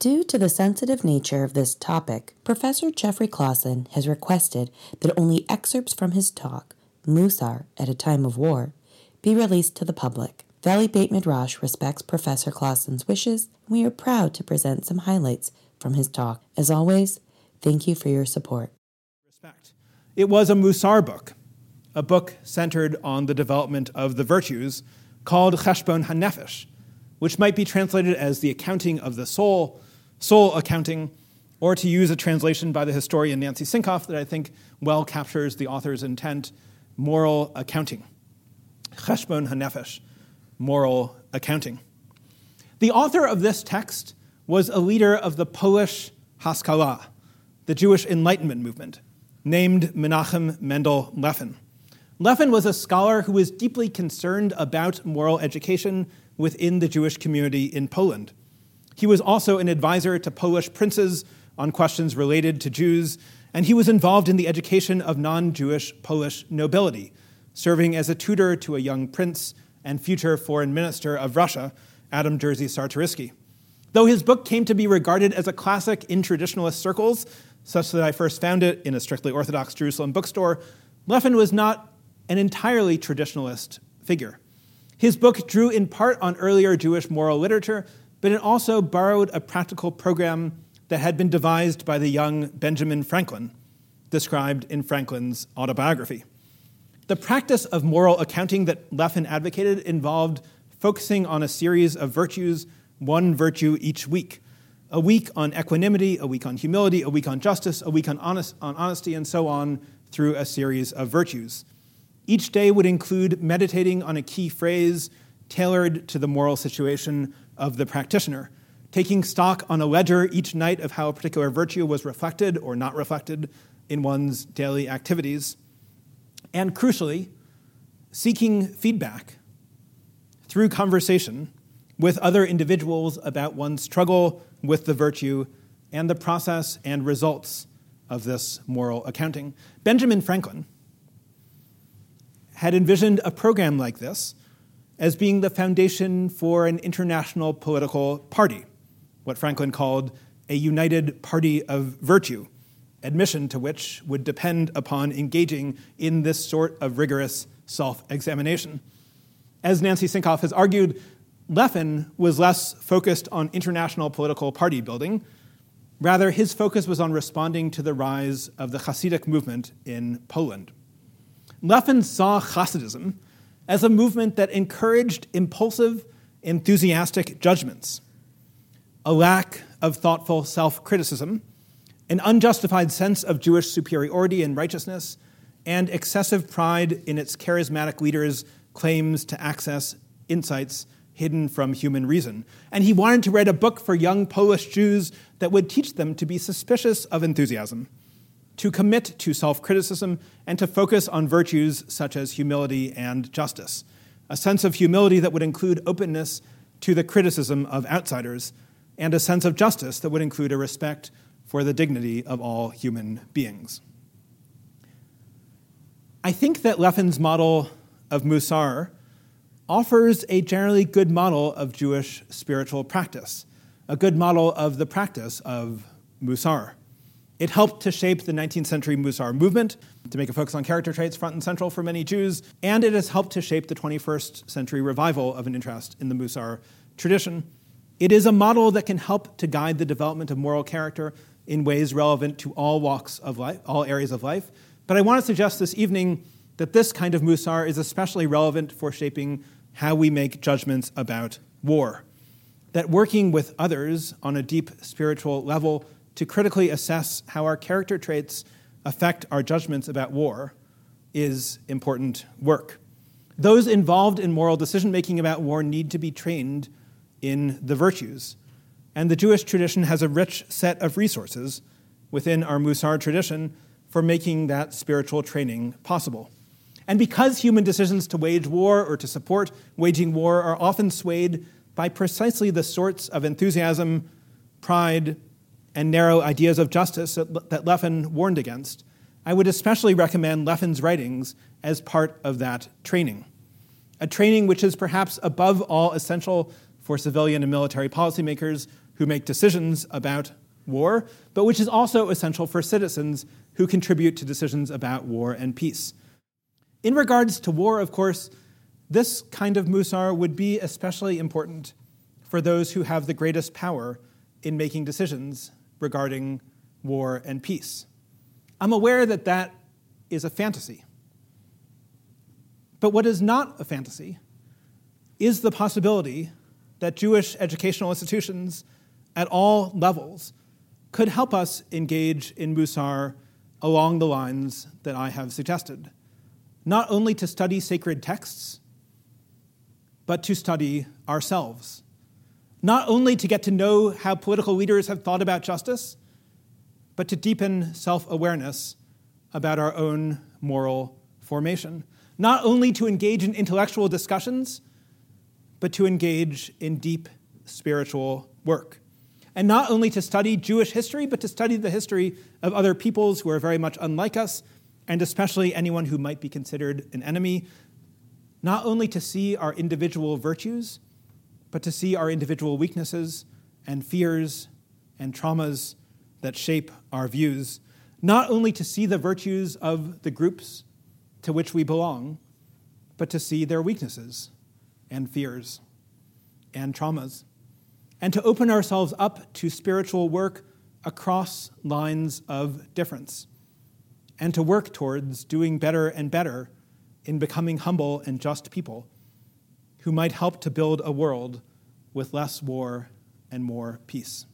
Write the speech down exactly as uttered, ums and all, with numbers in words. Due to the sensitive nature of this topic, Professor Jeffrey Claussen has requested that only excerpts from his talk, Musar at a Time of War, be released to the public. Valley Beit Midrash respects Professor Claussen's wishes, and we are proud to present some highlights from his talk. As always, thank you for your support. Respect. It was a Musar book, a book centered on the development of the virtues called Cheshbon Hanefesh, which might be translated as the accounting of the soul, soul accounting, or to use a translation by the historian Nancy Sinkoff that I think well captures the author's intent, moral accounting. Cheshbon Hanefesh, moral accounting. The author of this text was a leader of the Polish Haskalah, the Jewish Enlightenment movement, named Menachem Mendel Lefin. Lefin was a scholar who was deeply concerned about moral education within the Jewish community in Poland. He was also an advisor to Polish princes on questions related to Jews, and he was involved in the education of non-Jewish Polish nobility, serving as a tutor to a young prince and future foreign minister of Russia, Adam Jerzy Czartoryski. Though his book came to be regarded as a classic in traditionalist circles, such that I first found it in a strictly Orthodox Jerusalem bookstore, Lefin was not an entirely traditionalist figure. His book drew in part on earlier Jewish moral literature, but it also borrowed a practical program that had been devised by the young Benjamin Franklin, described in Franklin's autobiography. The practice of moral accounting that Lefin advocated involved focusing on a series of virtues, one virtue each week. A week on equanimity, a week on humility, a week on justice, a week on, honest, on honesty, and so on through a series of virtues. Each day would include meditating on a key phrase tailored to the moral situation of the practitioner, taking stock on a ledger each night of how a particular virtue was reflected or not reflected in one's daily activities, and crucially, seeking feedback through conversation with other individuals about one's struggle with the virtue and the process and results of this moral accounting. Benjamin Franklin had envisioned a program like this as being the foundation for an international political party, what Franklin called a united party of virtue, admission to which would depend upon engaging in this sort of rigorous self-examination. As Nancy Sinkoff has argued, Lefin was less focused on international political party building. Rather, his focus was on responding to the rise of the Hasidic movement in Poland. Lefin saw Hasidism as a movement that encouraged impulsive, enthusiastic judgments, a lack of thoughtful self-criticism, an unjustified sense of Jewish superiority and righteousness, and excessive pride in its charismatic leaders' claims to access insights hidden from human reason. And he wanted to write a book for young Polish Jews that would teach them to be suspicious of enthusiasm, to commit to self-criticism, and to focus on virtues such as humility and justice, a sense of humility that would include openness to the criticism of outsiders, and a sense of justice that would include a respect for the dignity of all human beings. I think that Lefin's model of Musar offers a generally good model of Jewish spiritual practice, a good model of the practice of Musar. It helped to shape the nineteenth century Musar movement, to make a focus on character traits front and central for many Jews, and it has helped to shape the twenty-first century revival of an interest in the Musar tradition. It is a model that can help to guide the development of moral character in ways relevant to all walks of life, all areas of life. But I want to suggest this evening that this kind of Musar is especially relevant for shaping how we make judgments about war. That working with others on a deep spiritual level to critically assess how our character traits affect our judgments about war is important work. Those involved in moral decision-making about war need to be trained in the virtues. And the Jewish tradition has a rich set of resources within our Musar tradition for making that spiritual training possible. And because human decisions to wage war or to support waging war are often swayed by precisely the sorts of enthusiasm, pride, and narrow ideas of justice that Lefin warned against, I would especially recommend Lefin's writings as part of that training, a training which is perhaps above all essential for civilian and military policymakers who make decisions about war, but which is also essential for citizens who contribute to decisions about war and peace. In regards to war, of course, this kind of Musar would be especially important for those who have the greatest power in making decisions regarding war and peace. I'm aware that that is a fantasy. But what is not a fantasy is the possibility that Jewish educational institutions at all levels could help us engage in Musar along the lines that I have suggested, not only to study sacred texts, but to study ourselves, not only to get to know how political leaders have thought about justice, but to deepen self-awareness about our own moral formation, not only to engage in intellectual discussions, but to engage in deep spiritual work. And not only to study Jewish history, but to study the history of other peoples who are very much unlike us, and especially anyone who might be considered an enemy. Not only to see our individual virtues, but to see our individual weaknesses and fears and traumas that shape our views. Not only to see the virtues of the groups to which we belong, but to see their weaknesses and fears and traumas, and to open ourselves up to spiritual work across lines of difference, and to work towards doing better and better in becoming humble and just people who might help to build a world with less war and more peace.